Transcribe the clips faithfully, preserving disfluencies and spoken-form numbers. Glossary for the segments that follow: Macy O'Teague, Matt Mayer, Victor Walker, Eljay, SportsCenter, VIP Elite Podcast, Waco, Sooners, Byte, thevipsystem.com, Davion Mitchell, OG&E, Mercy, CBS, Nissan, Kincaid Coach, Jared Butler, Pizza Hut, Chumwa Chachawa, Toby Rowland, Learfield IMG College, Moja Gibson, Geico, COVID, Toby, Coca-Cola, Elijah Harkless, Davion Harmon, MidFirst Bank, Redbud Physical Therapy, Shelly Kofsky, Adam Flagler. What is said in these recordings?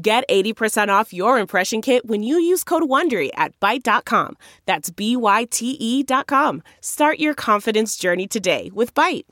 Get eighty percent off your impression kit when you use code WONDERY at Byte dot com. That's B Y T E dot com. Start your confidence journey today with Byte.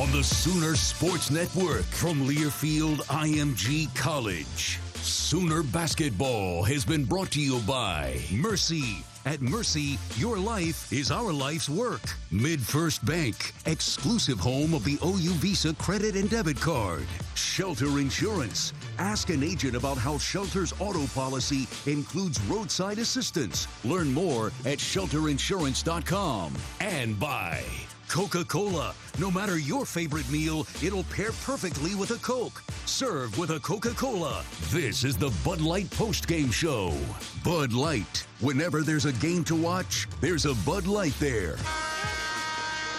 On the Sooner Sports Network from Learfield I M G College, Sooner Basketball has been brought to you by Mercy. At Mercy, your life is our life's work. MidFirst Bank, exclusive home of the O U Visa credit and debit card. Shelter Insurance. Ask an agent about how Shelter's auto policy includes roadside assistance. Learn more at shelter insurance dot com. And by Coca-Cola. No matter your favorite meal, it'll pair perfectly with a Coke. Serve with a Coca-Cola. This is the Bud Light post-game show. Bud Light. Whenever there's a game to watch, there's a Bud Light there.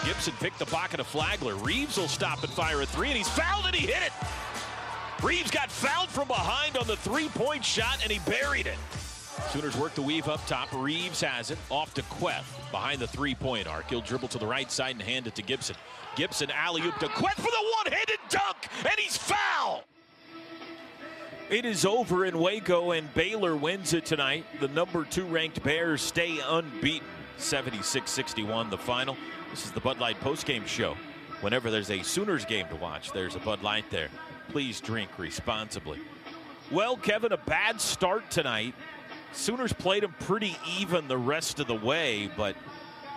Gibson picked the pocket of Flagler. Reeves will stop and fire a three, and he's fouled, and he hit it. Reeves got fouled from behind on the three-point shot, and he buried it. Sooners work the weave up top. Reeves has it off to Kuech behind the three-point arc. He'll dribble to the right side and hand it to Gibson. Gibson alley-oop to Kuech for the one-handed dunk, and he's fouled. It is over in Waco, and Baylor wins it tonight. The number two ranked Bears stay unbeaten. seventy-six sixty-one the final. This is the Bud Light postgame show. Whenever there's a Sooners game to watch, there's a Bud Light there. Please drink responsibly. Well, Kevin, a bad start tonight. Sooners played them pretty even the rest of the way, but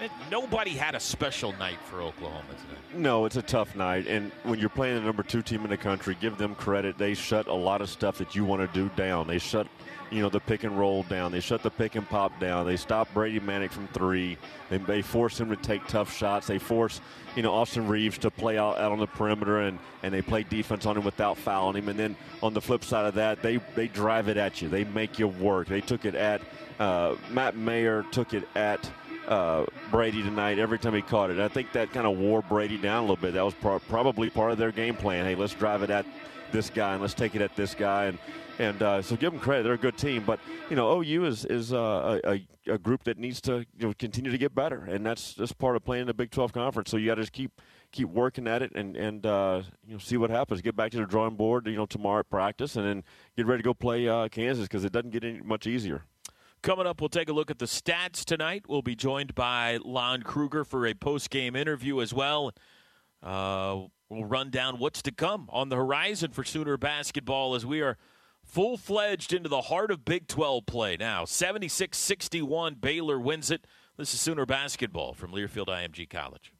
it, nobody had a special night for Oklahoma today. No, it's a tough night, and when you're playing the number two team in the country, give them credit. They shut a lot of stuff that you want to do down. They shut, you know, the pick and roll down. They shut the pick and pop down. They stopped Brady Manick from three. They, they forced him to take tough shots. They forced, you know, Austin Reeves to play out, out on the perimeter, and, and they played defense on him without fouling him. And then on the flip side of that, they, they drive it at you. They make you work. They took it at uh, Matt Mayer took it at uh, Brady tonight every time he caught it. I think that kind of wore Brady down a little bit. That was pro- probably part of their game plan. Hey, let's drive it at this guy, and let's take it at this guy. And And uh, so give them credit. They're a good team. But, you know, O U is is uh, a, a group that needs to, you know, continue to get better. And that's just part of playing in the Big twelve Conference. So you got to just keep keep working at it and, and uh, you know, see what happens. Get back to the drawing board, you know, tomorrow at practice, and then get ready to go play uh, Kansas, because it doesn't get any much easier. Coming up, we'll take a look at the stats tonight. We'll be joined by Lon Kruger for a post-game interview as well. Uh, we'll run down what's to come on the horizon for Sooner basketball as we are – full-fledged into the heart of Big twelve play now. seventy-six sixty-one, Baylor wins it. This is Sooner Basketball from Learfield I M G College.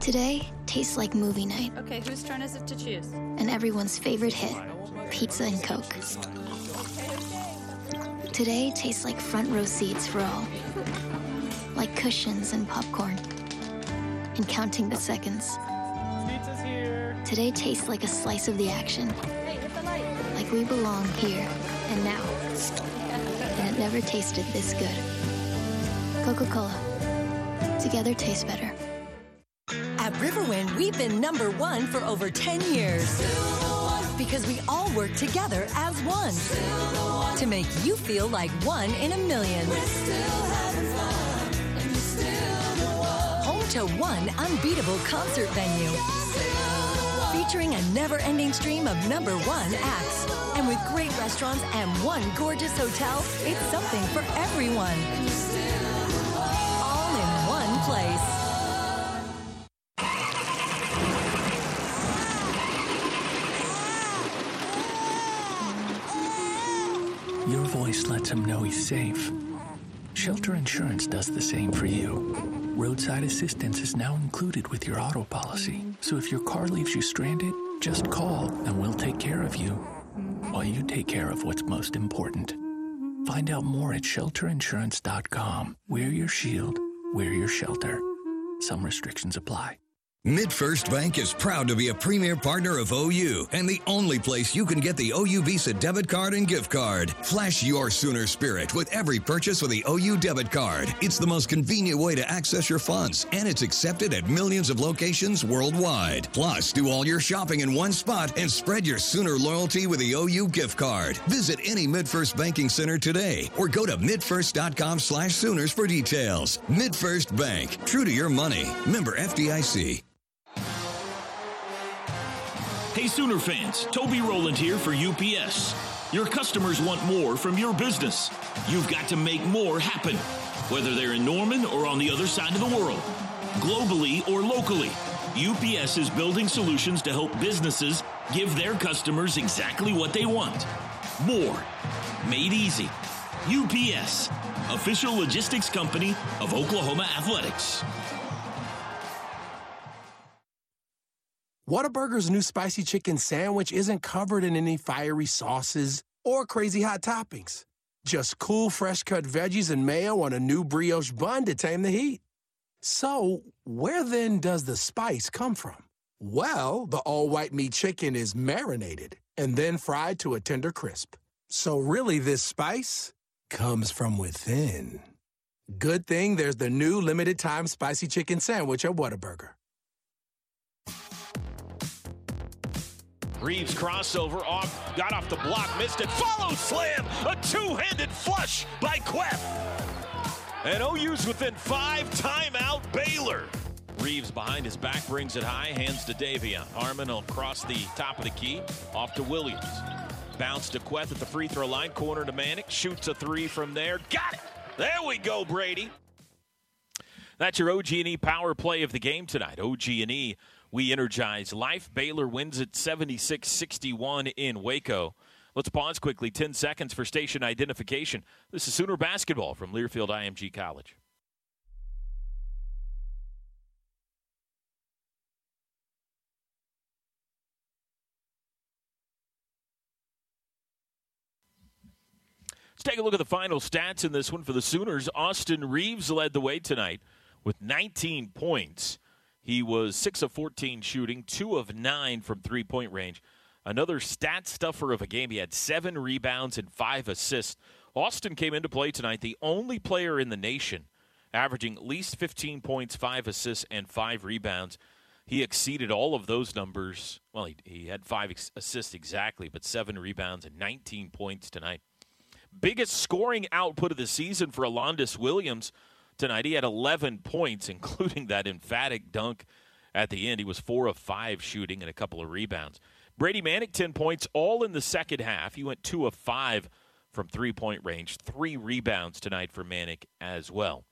Today tastes like movie night. Okay, whose turn is it to choose? And everyone's favorite hit, pizza and Coke. Today tastes like front row seats for all. Like cushions and popcorn. And counting the seconds. Pizza's here. Today tastes like a slice of the action. Like we belong here and now. And it never tasted this good. Coca-Cola. Together tastes better. At Riverwind, we've been number one for over ten years. Because we all work together as one. one. To make you feel like one in a million. We're still having fun. And you're still the one. Home to one unbeatable concert venue. Featuring a never-ending stream of number one acts. And with great restaurants and one gorgeous hotel, it's something for everyone. All in one place. Your voice lets him know he's safe. Shelter Insurance does the same for you. Roadside assistance is now included with your auto policy. So if your car leaves you stranded, just call and we'll take care of you. While you take care of what's most important. Find out more at shelter insurance dot com. Wear your shield. Wear your shelter. Some restrictions apply. MidFirst Bank is proud to be a premier partner of O U and the only place you can get the O U Visa debit card and gift card. Flash your Sooner spirit with every purchase with the O U debit card. It's the most convenient way to access your funds, and it's accepted at millions of locations worldwide. Plus, do all your shopping in one spot and spread your Sooner loyalty with the O U gift card. Visit any MidFirst Banking Center today or go to midfirst dot com slash Sooners for details. MidFirst Bank, true to your money. Member F D I C. Hey Sooner fans, Toby Rowland here for U P S. Your customers want more from your business. You've got to make more happen, whether they're in Norman or on the other side of the world. Globally or locally, U P S is building solutions to help businesses give their customers exactly what they want. More. Made easy. U P S, official logistics company of Oklahoma Athletics. Whataburger's new spicy chicken sandwich isn't covered in any fiery sauces or crazy hot toppings. Just cool, fresh-cut veggies and mayo on a new brioche bun to tame the heat. So, where then does the spice come from? Well, the all-white meat chicken is marinated and then fried to a tender crisp. So really, this spice comes from within. Good thing there's the new limited-time spicy chicken sandwich at Whataburger. Reeves crossover, off, got off the block, missed it, follow slam, a two-handed flush by Kuech. And O U's within five, timeout Baylor. Reeves behind his back, brings it high, hands to Davion. Harmon will cross the top of the key, off to Williams. Bounce to Kuech at the free throw line, corner to Manick, shoots a three from there, got it! There we go, Brady. That's your O G and E power play of the game tonight. O G and E. We energize life. Baylor wins at seventy-six sixty-one in Waco. Let's pause quickly. Ten seconds for station identification. This is Sooner Basketball from Learfield I M G College. Let's take a look at the final stats in this one for the Sooners. Austin Reeves led the way tonight with nineteen points. He was six of fourteen shooting, two of nine from three-point range. Another stat stuffer of a game. He had seven rebounds and five assists. Austin came into play tonight, the only player in the nation, averaging at least fifteen points, five assists, and five rebounds. He exceeded all of those numbers. Well, he, he had five assists exactly, but seven rebounds and nineteen points tonight. Biggest scoring output of the season for Alondis Williams tonight. He had eleven points, including that emphatic dunk at the end. He was four of five shooting and a couple of rebounds. Brady Manick, ten points, all in the second half. He went two of five from three-point range. Three rebounds tonight for Manick as well.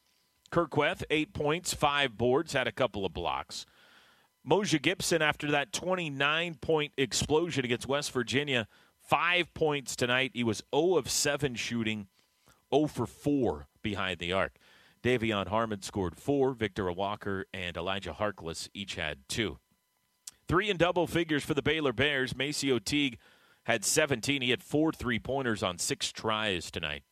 Kuech, eight points, five boards, had a couple of blocks. Moja Gibson, after that twenty-nine point explosion against West Virginia, five points tonight. He was zero of seven shooting, zero for four behind the arc. Davion Harmon scored four. Victor Walker and Elijah Harkless each had two. Three and double figures for the Baylor Bears. Macy O'Teague had seventeen. He had four three-pointers on six tries tonight.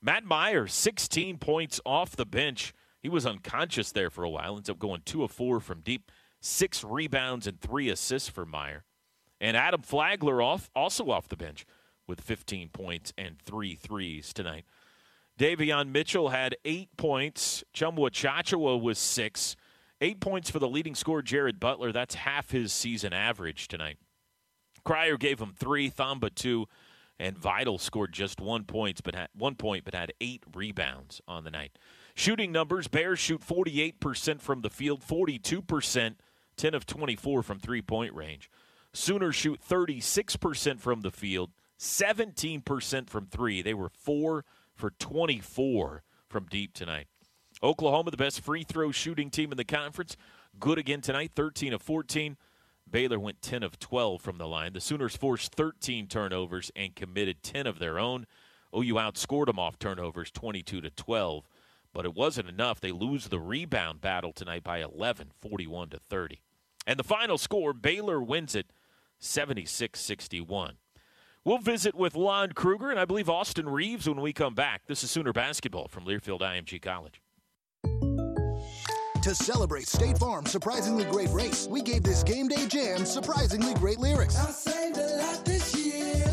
Matt Mayer, sixteen points off the bench. He was unconscious there for a while. Ends up going two of four from deep. Six rebounds and three assists for Mayer. And Adam Flagler off, also off the bench with fifteen points and three threes tonight. Davion Mitchell had eight points. Chumwa Chachawa was six. Eight points for the leading scorer, Jared Butler. That's half his season average tonight. Cryer gave him three, Thamba two, and Vidal scored just one point, but had, one point, but had eight rebounds on the night. Shooting numbers, Bears shoot forty-eight percent from the field, forty-two percent, ten of twenty-four from three-point range. Sooners shoot thirty-six percent from the field, seventeen percent from three. They were four for twenty-four from deep tonight. Oklahoma, the best free throw shooting team in the conference. Good again tonight, thirteen of fourteen. Baylor went ten of twelve from the line. The Sooners forced thirteen turnovers and committed ten of their own. O U outscored them off turnovers twenty-two to twelve, but it wasn't enough. They lose the rebound battle tonight by eleven, forty-one to thirty. And the final score, Baylor wins it seventy-six sixty-one. We'll visit with Lon Kruger and I believe Austin Reeves when we come back. This is Sooner Basketball from Learfield I M G College. To celebrate State Farm's surprisingly great race, we gave this Game Day Jam surprisingly great lyrics. I saved a lot this year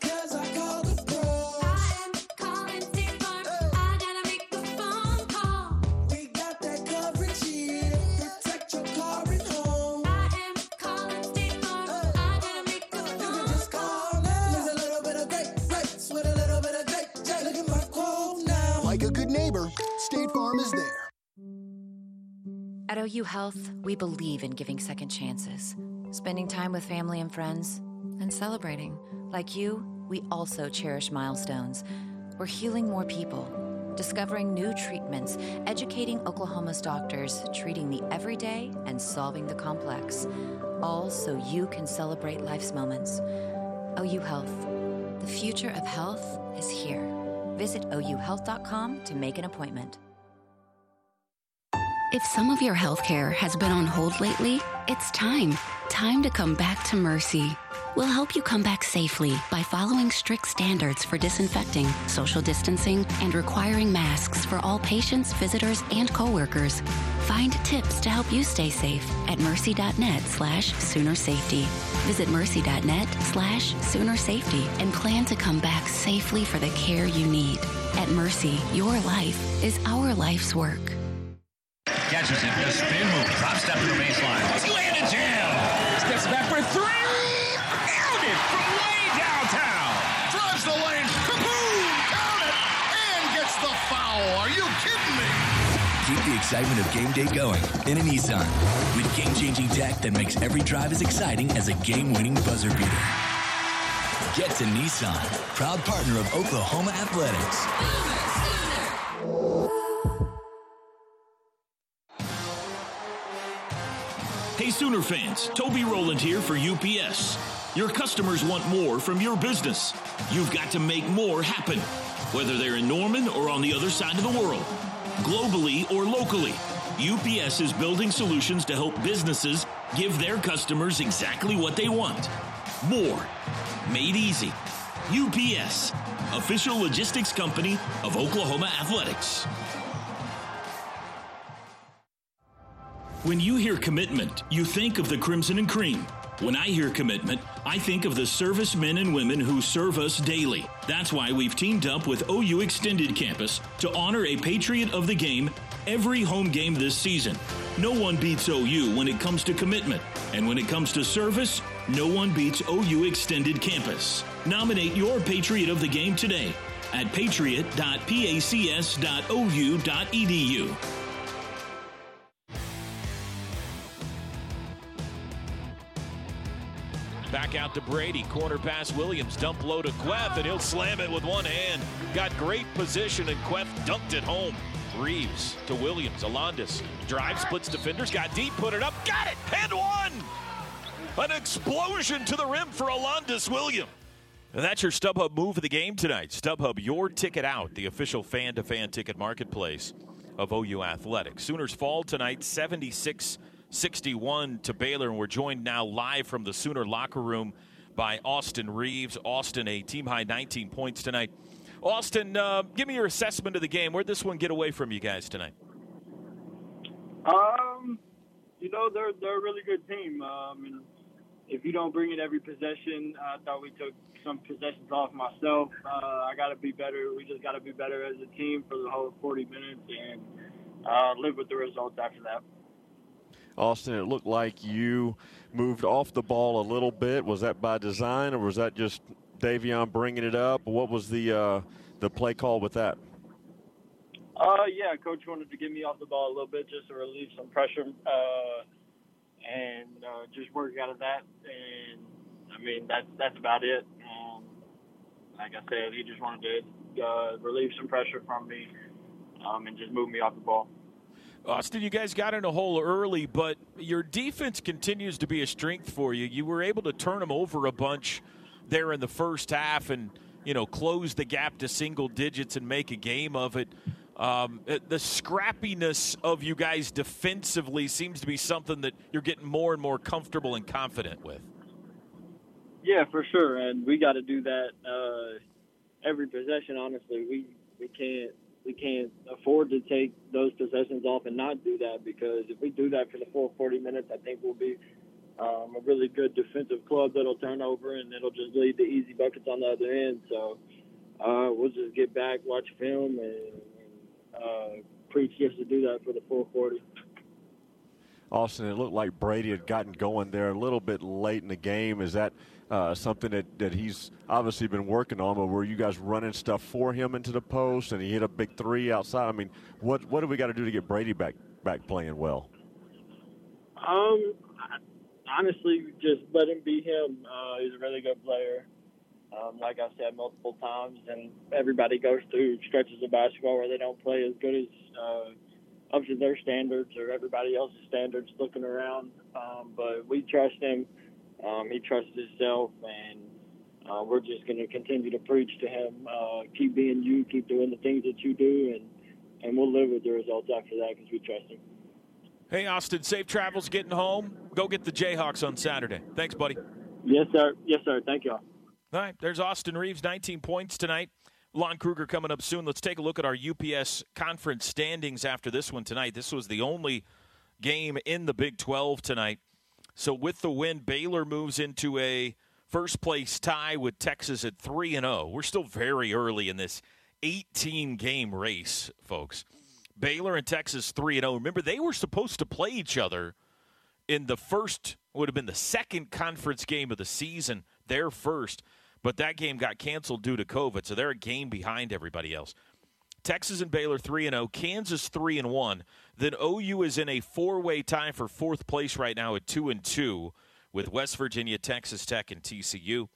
because I called the pros. I am calling State Farm. Oh. I gotta make the phone call. We got that coverage here. Protect your car and home. I am calling State Farm. Oh. I gotta make the phone call. You can just call now. There's a little bit of great race with a little bit of great jam. Look at my quote now. Like a good neighbor, State Farm is there. At O U Health, we believe in giving second chances, spending time with family and friends, and celebrating. Like you, we also cherish milestones. We're healing more people, discovering new treatments, educating Oklahoma's doctors, treating the everyday and solving the complex, all so you can celebrate life's moments. O U Health, the future of health is here. Visit O U health dot com to make an appointment. If some of your healthcare has been on hold lately, it's time. Time to come back to Mercy. We'll help you come back safely by following strict standards for disinfecting, social distancing, and requiring masks for all patients, visitors, and coworkers. Find tips to help you stay safe at mercy.net slash sooner safety. Visit mercy.net slash sooner safety and plan to come back safely for the care you need. At Mercy, your life is our life's work. Catches it with a spin move, drop step to the baseline. Let's land a jam. Steps back for three. Nailed it from way downtown. Drives the lane. Kaboom! Count it. And gets the foul. Are you kidding me? Keep the excitement of game day going in a Nissan with game-changing tech that makes every drive as exciting as a game-winning buzzer beater. Get to Nissan, proud partner of Oklahoma Athletics. Hey Sooner fans, Toby Rowland here for U P S. Your customers want more from your business. You've got to make more happen, whether they're in Norman or on the other side of the world. Globally or locally, U P S is building solutions to help businesses give their customers exactly what they want. More. Made easy. U P S, official logistics company of Oklahoma Athletics. When you hear commitment, you think of the Crimson and Cream. When I hear commitment, I think of the servicemen and women who serve us daily. That's why we've teamed up with O U Extended Campus to honor a Patriot of the Game every home game this season. No one beats O U when it comes to commitment. And when it comes to service, no one beats O U Extended Campus. Nominate your Patriot of the Game today at patriot dot pacs dot o u dot e d u. Back out to Brady, corner pass Williams, dump low to Kuech, and he'll slam it with one hand. Got great position, and Kuech dumped it home. Reeves to Williams, Alondis, drive, splits defenders, got deep, put it up, got it, and one! An explosion to the rim for Alondis Williams. And that's your StubHub move of the game tonight. StubHub, your ticket out, the official fan-to-fan ticket marketplace of O U Athletics. Sooners fall tonight, seventy-six sixty-one to Baylor, and we're joined now live from the Sooner locker room by Austin Reeves. Austin, a team-high nineteen points tonight. Austin, uh, give me your assessment of the game. Where'd this one get away from you guys tonight? Um, you know, they're they're a really good team. Um, and if you don't bring it every possession, I thought we took some possessions off myself. Uh, I got to be better. We just got to be better as a team for the whole forty minutes and uh, live with the results after that. Austin, it looked like you moved off the ball a little bit. Was that by design, or was that just Davion bringing it up? What was the uh, the play call with that? Uh, yeah, Coach wanted to get me off the ball a little bit just to relieve some pressure uh, and uh, just work out of that. And, I mean, that's, that's about it. Um, like I said, he just wanted to uh, relieve some pressure from me um, and just move me off the ball. Austin, you guys got in a hole early, but your defense continues to be a strength for you. You were able to turn them over a bunch there in the first half and, you know, close the gap to single digits and make a game of it. Um, the scrappiness of you guys defensively seems to be something that you're getting more and more comfortable and confident with. Yeah, for sure, and we got to do that uh, every possession. Honestly, we we can't we can't afford to take those possessions off and not do that, because if we do that for the full forty minutes, I think we'll be um, a really good defensive club that'll turn over and it'll just lead to easy buckets on the other end. So uh, we'll just get back, watch film, and. Uh, preach just to do that for the full forty. Austin, it looked like Brady had gotten going there a little bit late in the game. Is that uh, something that, that he's obviously been working on, but were you guys running stuff for him into the post and he hit a big three outside? I mean, what what do we got to do to get Brady back back playing well? Um, honestly, just let him be him. Uh, he's a really good player. Um, like I said multiple times, and everybody goes through stretches of basketball where they don't play as good as uh, up to their standards or everybody else's standards looking around. Um, but we trust him. Um, he trusts himself, and uh, we're just going to continue to preach to him. Uh, keep being you, keep doing the things that you do, and, and we'll live with the results after that because we trust him. Hey, Austin, safe travels getting home. Go get the Jayhawks on Saturday. Thanks, buddy. Yes, sir. Yes, sir. Thank you all. All right, there's Austin Reeves, nineteen points tonight. Lon Kruger coming up soon. Let's take a look at our U P S conference standings after this one tonight. This was the only game in the Big twelve tonight. So with the win, Baylor moves into a first-place tie with Texas at three and oh. We're still very early in this eighteen-game race, folks. Baylor and Texas three and oh. Remember, they were supposed to play each other in the first, would have been the second conference game of the season, their first. But that game got canceled due to COVID, so they're a game behind everybody else. Texas and Baylor three and oh, Kansas three and one. Then O U is in a four-way tie for fourth place right now at two and two with West Virginia, Texas Tech, and T C U.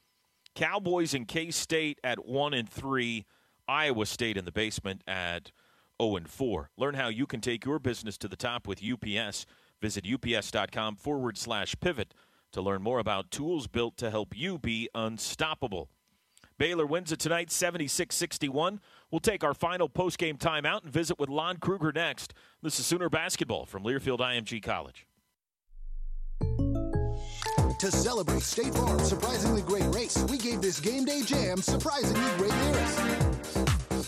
Cowboys and K-State at one and three. Iowa State in the basement at oh and four. Learn how you can take your business to the top with U P S. Visit ups.com forward slash pivot. To learn more about tools built to help you be unstoppable. Baylor wins it tonight, seventy-six sixty-one. We'll take our final postgame timeout and visit with Lon Kruger next. This is Sooner Basketball from Learfield I M G College. To celebrate State Farm's surprisingly great race, we gave this game day jam surprisingly great lyrics.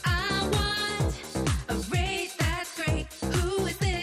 I want a race that's great. Who is this?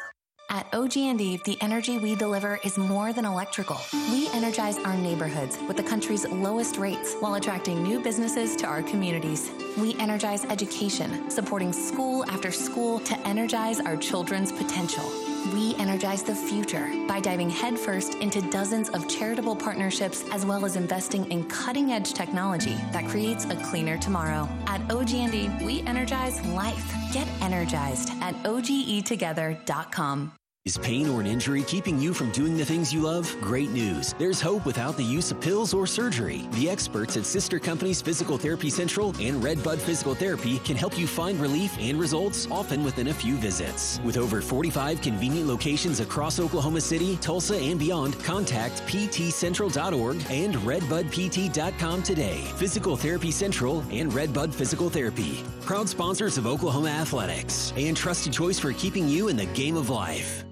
At O G and E, the energy we deliver is more than electrical. We energize our neighborhoods with the country's lowest rates while attracting new businesses to our communities. We energize education, supporting school after school to energize our children's potential. We energize the future by diving headfirst into dozens of charitable partnerships as well as investing in cutting-edge technology that creates a cleaner tomorrow. At O G and E, we energize life. Get energized at O G E together dot com. Is pain or an injury keeping you from doing the things you love? Great news. There's hope without the use of pills or surgery. The experts at Sister Companies Physical Therapy Central and Redbud Physical Therapy can help you find relief and results, often within a few visits. With over forty-five convenient locations across Oklahoma City, Tulsa, and beyond, contact p t central dot org and redbud p t dot com today. Physical Therapy Central and Redbud Physical Therapy. Proud sponsors of Oklahoma Athletics and trusted choice for keeping you in the game of life.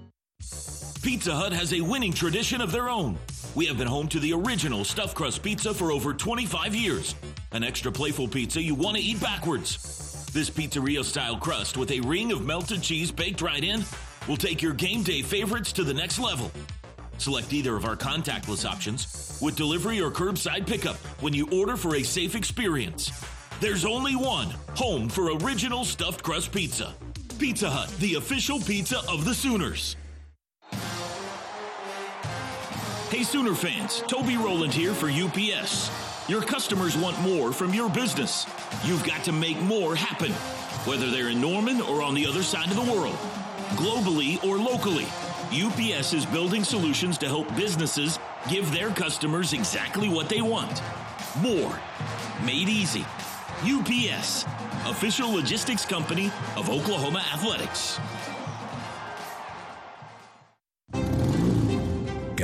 Pizza Hut has a winning tradition of their own. We have been home to the original stuffed crust pizza for over twenty-five years. An extra playful pizza you want to eat backwards. This pizzeria-style crust with a ring of melted cheese baked right in will take your game day favorites to the next level. Select either of our contactless options with delivery or curbside pickup when you order for a safe experience. There's only one home for original stuffed crust pizza. Pizza Hut, the official pizza of the Sooners. Hey Sooner fans, Toby Rowland here for U P S. Your customers want more from your business. You've got to make more happen, whether they're in Norman or on the other side of the world, globally or locally. U P S is building solutions to help businesses give their customers exactly what they want. More. Made easy. U P S, official logistics company of Oklahoma Athletics.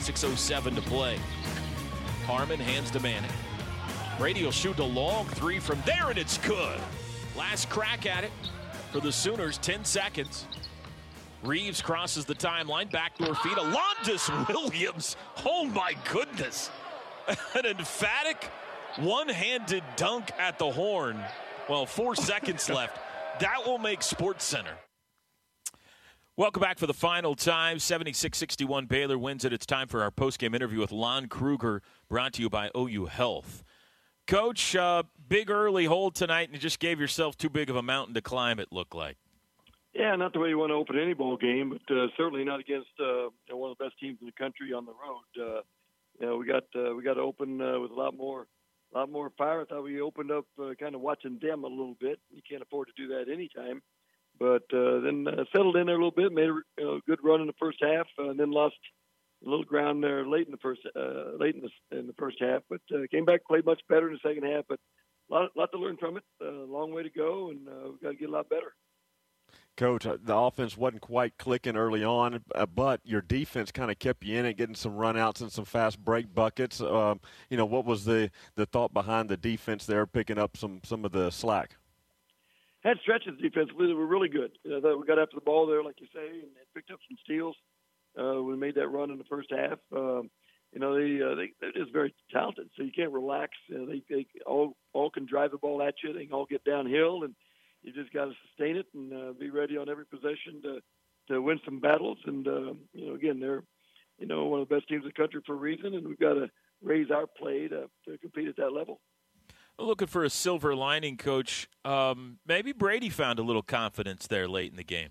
six oh seven to play. Harmon hands to Manick. Brady will shoot a long three from there, and it's good. Last crack at it for the Sooners, ten seconds. Reeves crosses the timeline, backdoor feed. Alondis Williams, oh my goodness. An emphatic one-handed dunk at the horn. Well, four seconds left. That will make SportsCenter. Welcome back for the final time. seventy-six sixty-one Baylor wins it. It's time for our postgame interview with Lon Kruger, brought to you by O U Health. Coach, uh, big early hold tonight, and you just gave yourself too big of a mountain to climb, it looked like. Yeah, not the way you want to open any ball game, but uh, certainly not against uh, one of the best teams in the country on the road. Uh, you know, we got uh, we got to open uh, with a lot more a lot more fire. I thought we opened up uh, kind of watching them a little bit. You can't afford to do that anytime. But uh, then uh, settled in there a little bit, made a uh, good run in the first half, uh, and then lost a little ground there late in the first uh, late in the, in the first half. But uh, came back, played much better in the second half. But a lot, lot to learn from it. A uh, long way to go, and uh, we've got to get a lot better. Coach, the offense wasn't quite clicking early on, but your defense kind of kept you in it, getting some runouts and some fast break buckets. Um, you know, what was the, the thought behind the defense there, picking up some some of the slack? Had stretches defensively that were really good. I thought we got after the ball there, like you say, and picked up some steals. Uh, we made that run in the first half. Um, you know, they, uh, they, they're just very talented, so you can't relax. Uh, they they all, all can drive the ball at you. They can all get downhill, and you just got to sustain it and uh, be ready on every possession to to win some battles. And, uh, you know, again, they're, you know, one of the best teams in the country for a reason, and we've got to raise our play to, to compete at that level. Looking for a silver lining, Coach. Um, maybe Brady found a little confidence there late in the game.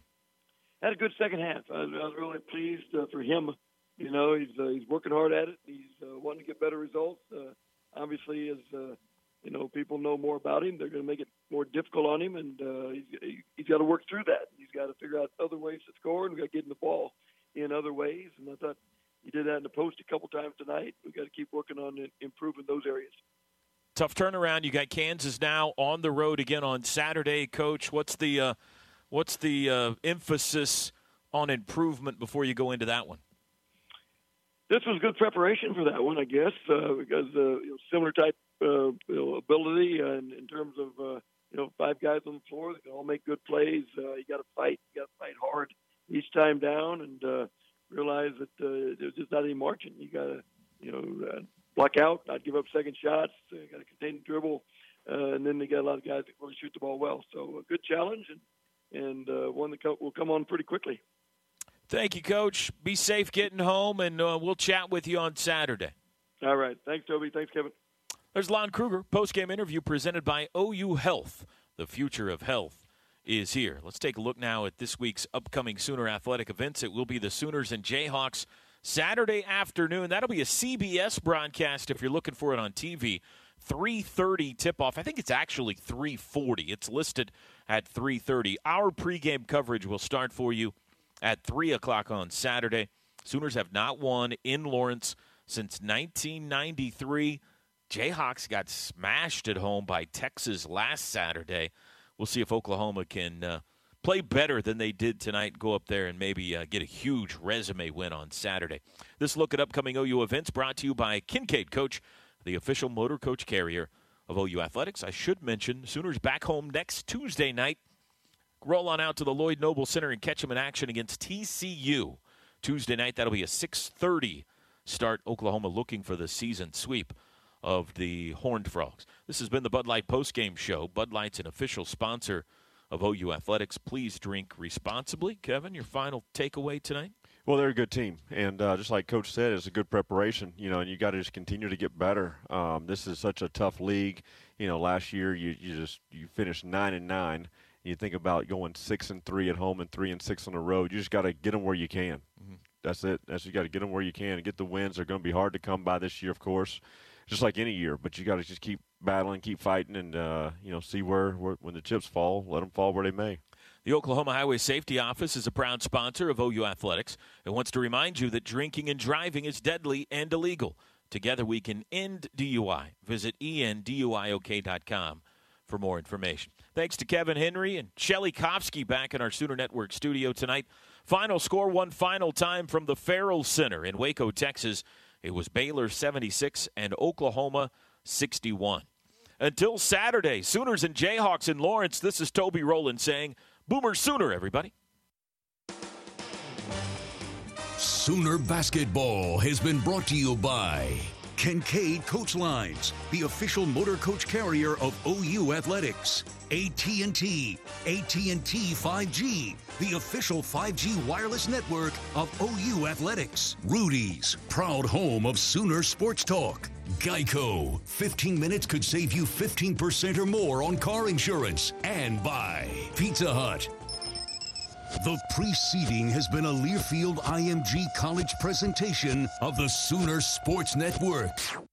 Had a good second half. I was, I was really pleased uh, for him. You know, he's uh, he's working hard at it. He's uh, wanting to get better results. Uh, obviously, as uh, you know, people know more about him, they're going to make it more difficult on him, and uh, he's, he's got to work through that. He's got to figure out other ways to score, and we've got to get him the ball in other ways. And I thought he did that in the post a couple times tonight. We've got to keep working on improving those areas. Tough turnaround. You got Kansas now on the road again on Saturday, Coach. What's the uh, what's the uh, emphasis on improvement before you go into that one? This was good preparation for that one, I guess, uh, because uh, you know, similar type uh, you know, ability uh, in, in terms of uh, you know five guys on the floor that can all make good plays. Uh, you got to fight. You got to fight hard each time down, and uh, realize that uh, there's just not any margin. You got to you know. Uh, Block out, not give up second shots. Uh, got to contain the dribble, uh, and then they got a lot of guys that want to shoot the ball well. So a good challenge, and, and uh, one that co- will come on pretty quickly. Thank you, Coach. Be safe getting home, and uh, we'll chat with you on Saturday. All right. Thanks, Toby. Thanks, Kevin. There's Lon Kruger, postgame interview presented by O U Health. The future of health is here. Let's take a look now at this week's upcoming Sooner athletic events. It will be the Sooners and Jayhawks Saturday afternoon. That'll be a C B S broadcast if you're looking for it on T V. three thirty tip-off. I think it's actually three forty. It's listed at three thirty. Our pregame coverage will start for you at three o'clock on Saturday. Sooners have not won in Lawrence since nineteen ninety-three. Jayhawks got smashed at home by Texas last Saturday. We'll see if Oklahoma can uh, play better than they did tonight, go up there and maybe uh, get a huge resume win on Saturday. This look at upcoming O U events brought to you by Kincaid Coach, the official motor coach carrier of O U Athletics. I should mention Sooners back home next Tuesday night. Roll on out to the Lloyd Noble Center and catch them in action against T C U Tuesday night. That'll be a six thirty start. Oklahoma looking for the season sweep of the Horned Frogs. This has been the Bud Light postgame show. Bud Light's an official sponsor of O U Athletics. Please drink responsibly. Kevin, your final takeaway tonight? Well, they're a good team, and uh, just like Coach said, it's a good preparation. You know, and you got to just continue to get better. Um, this is such a tough league. You know, last year you you just you finished nine and nine. You think about going six and three at home and three and six on the road. You just got to get them where you can. Mm-hmm. That's it. That's you got to get them where you can and get the wins. They're going to be hard to come by this year, of course, just like any year. But you got to just keep battling, keep fighting, and uh, you know, see where, where when the chips fall, let them fall where they may. The Oklahoma Highway Safety Office is a proud sponsor of O U Athletics and wants to remind you that drinking and driving is deadly and illegal. Together we can end D U I. Visit E N D U I O K dot com for more information. Thanks to Kevin Henry and Shelly Kofsky back in our Sooner Network studio tonight. Final score one final time from the Farrell Center in Waco, Texas. It was Baylor seventy-six and Oklahoma sixty-one. Until Saturday, Sooners and Jayhawks in Lawrence, this is Toby Rowland saying, Boomer Sooner, everybody. Sooner Basketball has been brought to you by Kincaid Coach Lines, the official motor coach carrier of O U Athletics. A T and T, A T and T five G, the official five G wireless network of O U Athletics. Rudy's, proud home of Sooner Sports Talk. Geico, fifteen minutes could save you fifteen percent or more on car insurance. And by Pizza Hut. The preceding has been a Learfield I M G College presentation of the Sooner Sports Network.